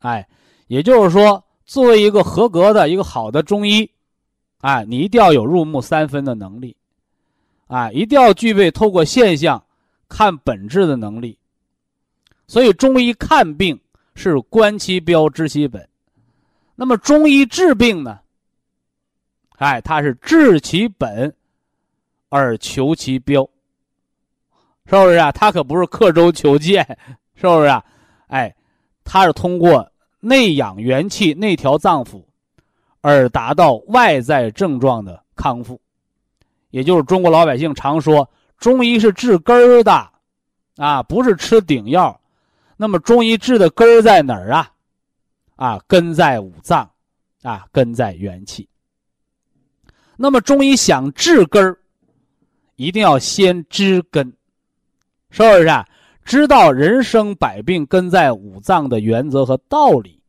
哎，也就是说，作为一个合格的一个好的中医，啊，你一定要有入木三分的能力，啊，一定要具备透过现象看本质的能力，所以中医看病是观其标知其本。那么中医治病呢，哎，它是治其本而求其标，是不是啊？它可不是刻舟求剑，是不是啊？哎，它是通过内养元气内调脏腑而达到外在症状的康复，也就是中国老百姓常说中医是治根儿的啊，不是吃顶药。那么中医治的根儿在哪儿啊？啊，根在五脏，啊，根在元气。那么中医想治根儿，一定要先知根，是不是啊？知道人生百病根在五脏的原则和道理，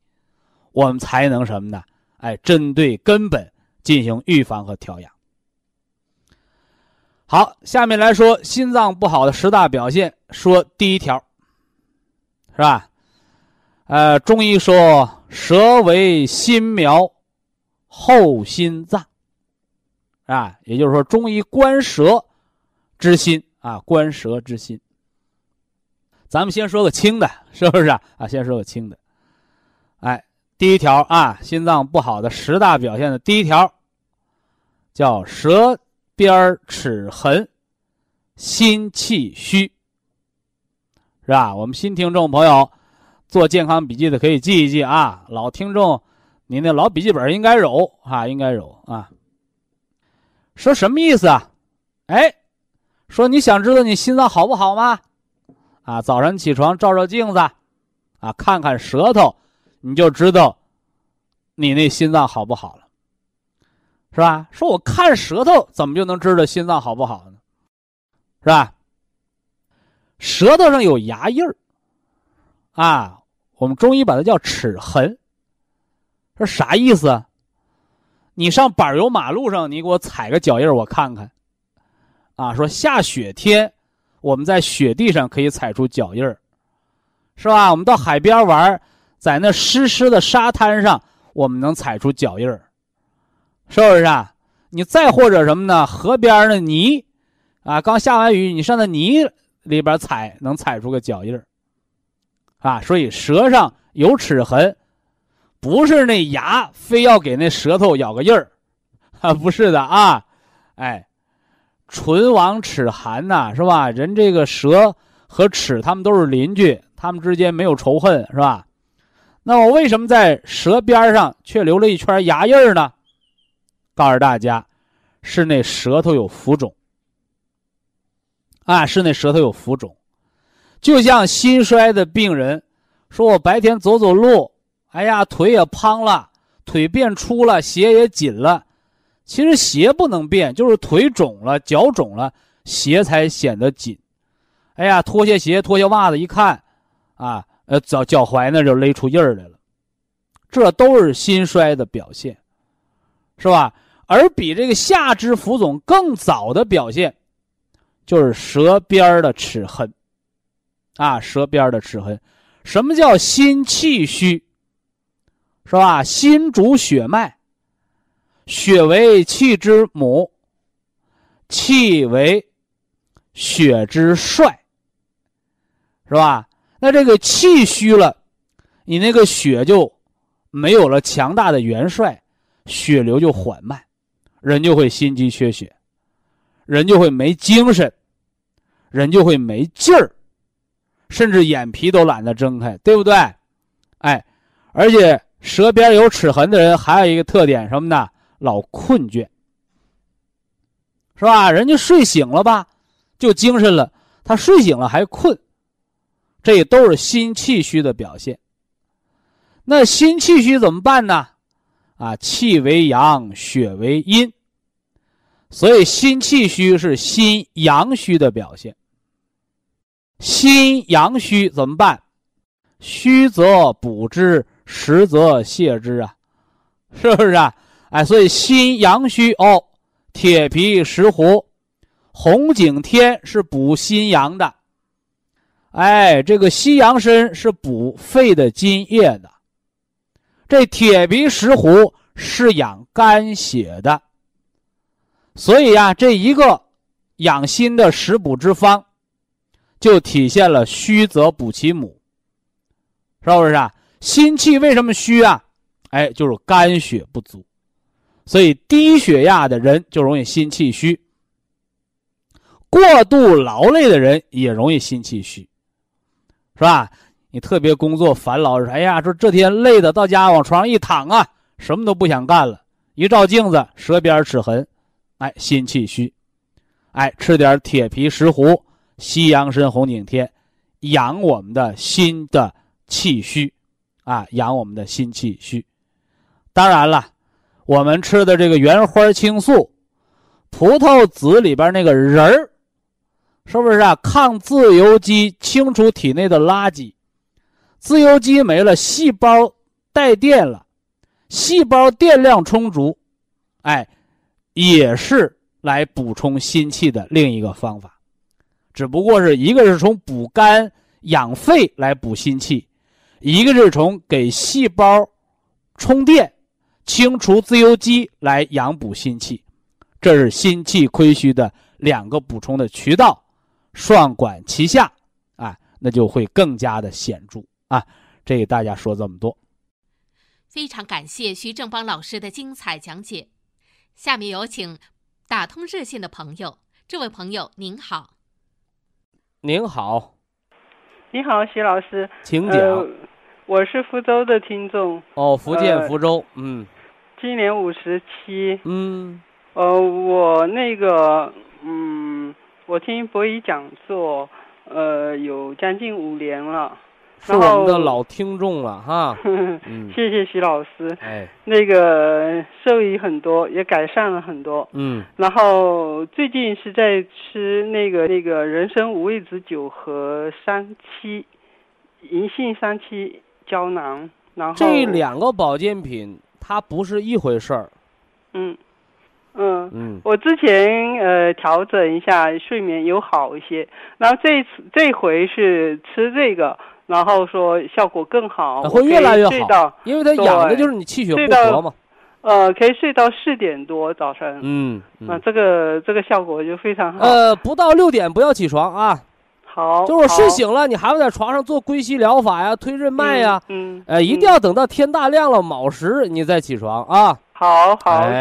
我们才能什么呢？哎，针对根本进行预防和调养。好，下面来说心脏不好的10大表现，说第一条，是吧？中医说舌为心苗后心脏啊，也就是说中医观舌之心啊，观舌之心。咱们先说个轻的，是不是啊？先说个轻的。哎，第一条啊，心脏不好的十大表现的第一条叫舌边齿痕，心气虚，是吧？我们新听众朋友做健康笔记的可以记一记啊，老听众你那老笔记本应该揉啊，应该揉啊。说什么意思啊？哎，说你想知道你心脏好不好吗？啊，早晨起床照照镜子，啊，看看舌头，你就知道你那心脏好不好了，是吧？说我看舌头怎么就能知道心脏好不好呢？是吧？舌头上有牙印儿，啊，我们中医把它叫齿痕。说啥意思啊？你上柏油马路上，你给我踩个脚印我看看，啊，说下雪天，我们在雪地上可以踩出脚印是吧？我们到海边玩，在那湿湿的沙滩上，我们能踩出脚印是不是啊？你再或者什么呢？河边的泥，啊，刚下完雨，你上那泥里边踩，能踩出个脚印啊，所以舌上有齿痕。不是那牙非要给那舌头咬个印儿，啊，不是的啊，哎，唇亡齿寒呐，是吧？人这个舌和齿他们都是邻居，他们之间没有仇恨，是吧？那我为什么在舌边上却留了一圈牙印儿呢？告诉大家，是那舌头有浮肿，啊，是那舌头有浮肿，就像心衰的病人，说我白天走走路。哎呀，腿也胖了，腿变粗了，鞋也紧了。其实鞋不能变，就是腿肿了，脚肿了，鞋才显得紧。哎呀，脱下鞋，脱下袜子一看，啊，脚踝那就勒出印儿来了。这都是心衰的表现，是吧？而比这个下肢浮肿更早的表现，就是舌边的齿痕，啊，舌边的齿痕。什么叫心气虚？是吧？心主血脉，血为气之母，气为血之帅，是吧？那这个气虚了，你那个血就没有了强大的元帅，血流就缓慢，人就会心肌缺血，人就会没精神，人就会没劲儿，甚至眼皮都懒得睁开，对不对？哎，而且舌边有齿痕的人还有一个特点什么呢？老困倦，是吧？人家睡醒了吧就精神了，他睡醒了还困，这也都是心气虚的表现。那心气虚怎么办呢？啊，气为阳，血为阴，所以心气虚是心阳虚的表现。心阳虚怎么办？虚则补之，实则泻之啊，是不是啊？哎，所以心阳虚哦，铁皮石斛、红景天是补心阳的，哎，这个西洋参是补肺的津液的，这铁皮石斛是养肝血的，所以啊，这一个养心的食补之方，就体现了虚则补其母，是不是啊？心气为什么虚啊？哎，就是肝血不足，所以低血压的人就容易心气虚，过度劳累的人也容易心气虚，是吧？你特别工作烦劳，哎呀，说这天累的到家往床上一躺啊，什么都不想干了，一照镜子，舌边齿痕，哎，心气虚，哎，吃点铁皮石斛、西洋参、红景天，养我们的心的气虚。啊，养我们的心气虚。当然了，我们吃的这个原花青素，葡萄籽里边那个仁儿，是不是啊？抗自由基，清除体内的垃圾。自由基没了，细胞带电了，细胞电量充足，哎，也是来补充心气的另一个方法。只不过是一个是从补肝养肺来补心气，一个是从给细胞充电、清除自由基来养补心气，这是心气亏虚的两个补充的渠道，双管齐下啊，那就会更加的显著啊。这给大家说这么多。非常感谢徐正邦老师的精彩讲解。下面有请打通热线的朋友，这位朋友您好。您好。你好，徐老师，请讲。我是福州的听众。哦，福建福州，今年57。我那个，我听博弈讲座，有将近5年了。是我们的老听众了哈，谢谢徐老师。那个受益很多，也改善了很多。然后最近是在吃那个人参五味子酒和3/7银杏3/7胶囊。然后这两个保健品它不是一回事儿。我之前调整一下睡眠有好一些，然后这回是吃这个。然后说效果更好，会越来越好，因为它养的就是你气血不和嘛。可以睡到4点多早晨。那这个效果就非常好。不到6点不要起床啊。好，就是睡醒了，你还要在床上做归西疗法呀、推任脉呀。一定要等到天大亮了卯时你再起床啊。好，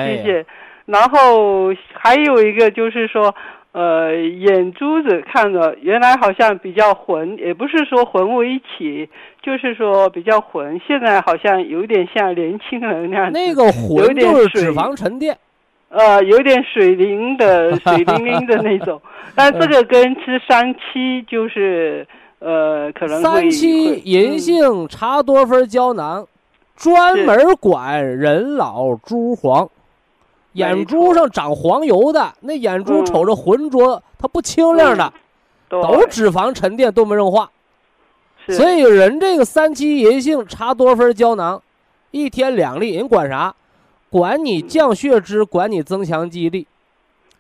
谢谢。然后还有一个就是说。眼珠子看着原来好像比较浑，也不是说浑为一体，就是说比较浑，现在好像有点像年轻人那样。那个浑就是脂肪沉淀，有点水灵灵的那种。但这个跟吃3/7就是可能3/7银杏茶多酚胶囊，专门管人老珠黄。眼珠上长黄油的那眼珠瞅着浑浊，它不清亮的，都脂肪沉淀都没硬化。所以人这个3/7银杏茶多酚胶囊，1天2粒，人管啥？管你降血脂，管你增强记忆力。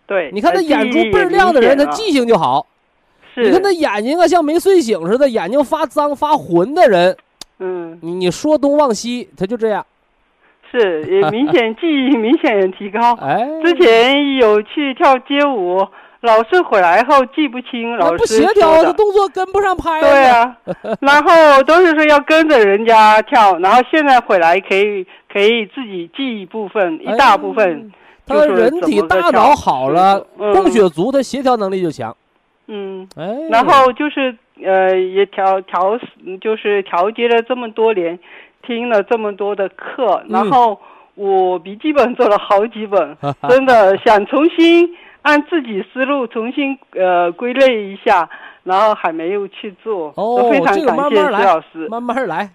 对，你看那眼珠倍亮的人，他记性就好。你看那眼睛啊，像没睡醒似的，眼睛发脏发浑的人，你说东忘西，他就这样。是，也明显记忆明显也提高。之前有去跳街舞，老师回来后记不清，老师不协调，这动作跟不上拍。对啊，然后都是说要跟着人家跳，然后现在回来可以自己记一部分，一大部分。他人体大脑好了，供血足，他协调能力就强。然后就是也调节了这么多年。听了这么多的课，然后我笔记本做了好几本，真的想重新按自己思路重新归类一下，然后还没有去做。非常感谢徐老师，慢慢来。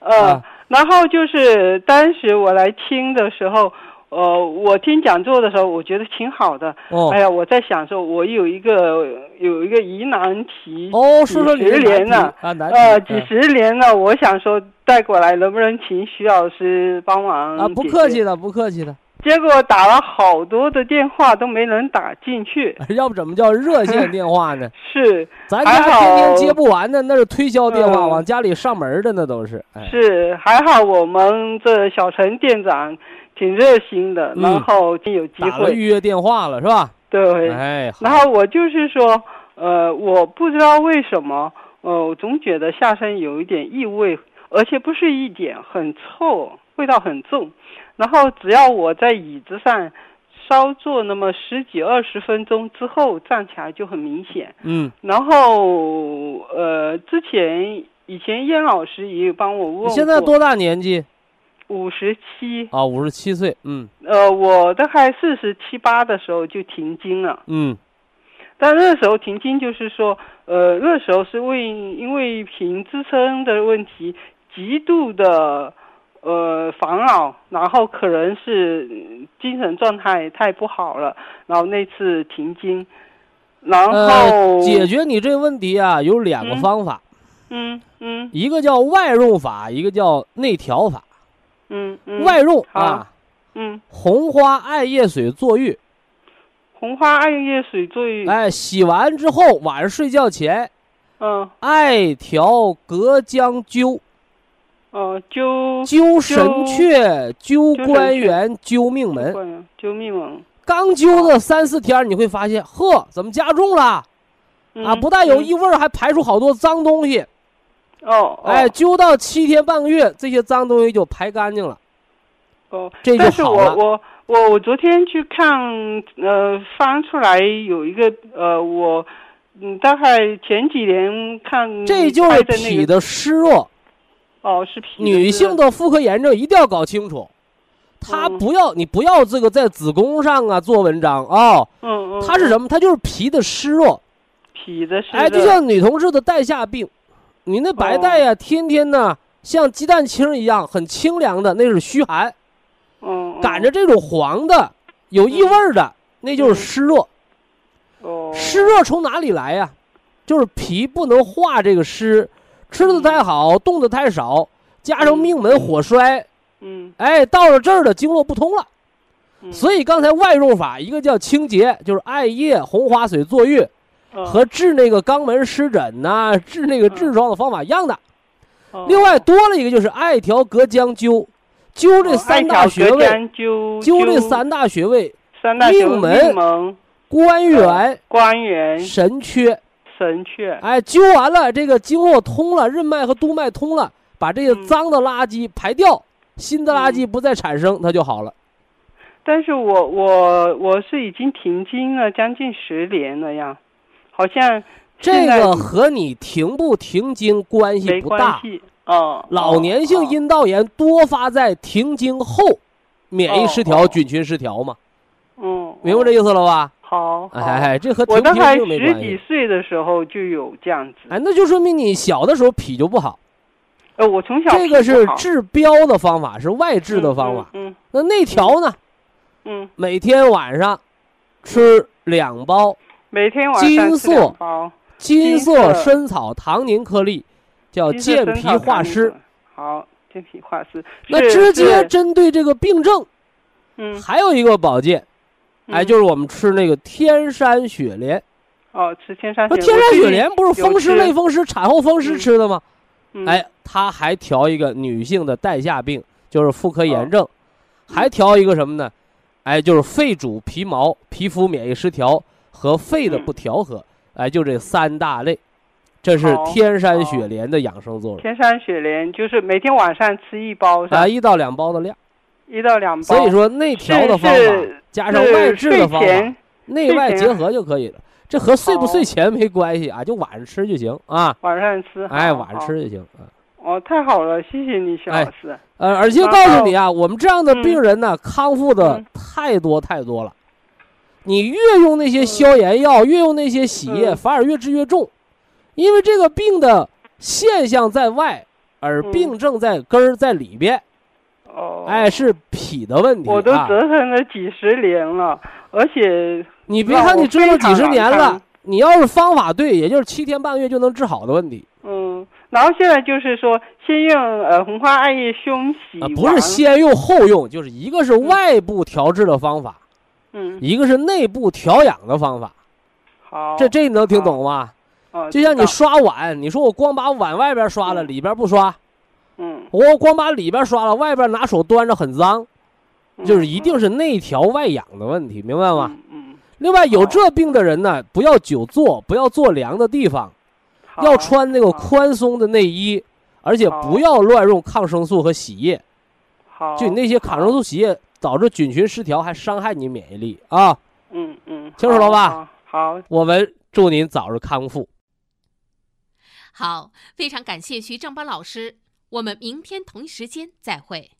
然后就是当时我来听的时候，我听讲座的时候，我觉得挺好的。哎呀，我在想说，我有一个疑难题。说你的难题啊，几十年了，我想说带过来，能不能请徐老师帮忙？不客气的，不客气的。结果打了好多的电话都没能打进去，要不怎么叫热线电话呢？是，咱家天天接不完的，那是推销电话，往家里上门的那都是。是，还好我们这小陈店长。挺热心的，然后有机会打了预约电话了，是吧？对。然后我就是说，我不知道为什么，我总觉得下身有一点异味，而且不是一点，很臭，味道很重。然后只要我在椅子上稍坐那么10几20分钟之后站起来就很明显。然后以前燕老师也帮我问过。你现在多大年纪？57啊，57岁，我大概47、8的时候就停经了，但那时候停经就是说，那时候是因为瓶支撑的问题极度的烦恼，然后可能是精神状态太不好了，然后那次停经，然后解决你这个问题啊，有两个方法，一个叫外用法，一个叫内调法。外用啊，红花艾叶水坐浴，洗完之后晚上睡觉前，艾条隔姜灸，灸神阙，灸关元，灸命门，刚灸的3、4天，你会发现，怎么加重了？不但有异味，还排出好多脏东西，哦，哎，揪到7天半个月，这些脏东西就排干净了。哦，这就好了。但是我昨天去看，翻出来有一个我大概前几年看，这就是脾的湿弱。哦，是脾。女性的妇科炎症一定要搞清楚。他不要你不要这个在子宫上啊做文章啊，他是什么？他就是脾的湿弱，脾的湿。哎，就像女同志的带下病，你那白带呀，天天呢像鸡蛋清一样很清凉的，那是虚寒。赶着这种黄的有异味的，那就是湿热。湿热从哪里来呀？就是脾不能化这个湿，吃的太好，动的太少，加上命门火衰。哎，到了这儿的经络不通了，所以刚才外用法一个叫清洁，就是艾叶、红花水坐浴，和治那个肛门湿疹呐、治那个痔疮的方法一样的。另外多了一个就是艾条、隔姜、灸，灸这三大穴位，灸这三大穴位，命门、关元、神阙、哎，灸完了这个经络通了，任脉和督脉通了，把这些脏的垃圾排掉。新的垃圾不再产生，它就好了。但是我是已经停经了将近10年了呀，好像这个和你停不停经关系不大。老年性阴道炎多发在停经后，免疫失调、菌群失调嘛。明白这意思了吧？好。哎，这和停不停经没关系。我大概10几岁的时候就有这样子。哎，那就说明你小的时候脾就不好。我从小这个是治标的方法，是外治的方法。那内调呢？每天晚上吃2包，每天晚上吃2包金色参草唐宁颗粒，叫健脾化湿。好，健脾化湿。那直接针对这个病症，还有一个保健，哎，就是我们吃那个天山雪莲。哦，吃天山雪莲。天山雪莲不是风湿、类风湿、产后风湿吃的吗？哎，他还调一个女性的带下病，就是妇科炎症，还调一个什么呢？哎，就是肺主皮毛、皮肤免疫失调和肺的不调和，哎，就这3大类，这是天山雪莲的养生作用。天山雪莲就是每天晚上吃1包，啊，1到2包的量，1到2包。所以说内调的方法加上外治的方法，内外结合就可以了。这和睡不睡前没关系啊，就晚上吃就行啊。晚上吃，哎，晚上吃就行啊。哦，太好了，谢谢你，徐老师。而且告诉你啊，我们这样的病人呢，康复的太多了。你越用那些消炎药，越用那些洗液，反而越治越重，因为这个病的现象在外，而病症在根儿在里边。哎，是脾的问题。我都折腾了几10年了，而且。你别看你折腾几10年了，你要是方法对，也就是7天半月就能治好的问题。然后现在就是说，先用红花艾叶胸洗。不是先用后用，就是一个是外部调治的方法，一个是内部调养的方法。好，这你能听懂吗？就像你刷碗，你说我光把碗外边刷了，里边不刷，我光把里边刷了，外边拿手端着很脏，就是一定是内调外养的问题，明白吗？另外，有这病的人呢，不要久坐，不要坐凉的地方，要穿那个宽松的内衣，而且不要乱用抗生素和洗液。就你那些抗生素、洗液导致菌群失调，还伤害你免疫力啊。清楚了吧？好，我们祝您早日康复。好，非常感谢徐正邦老师，我们明天同一时间再会。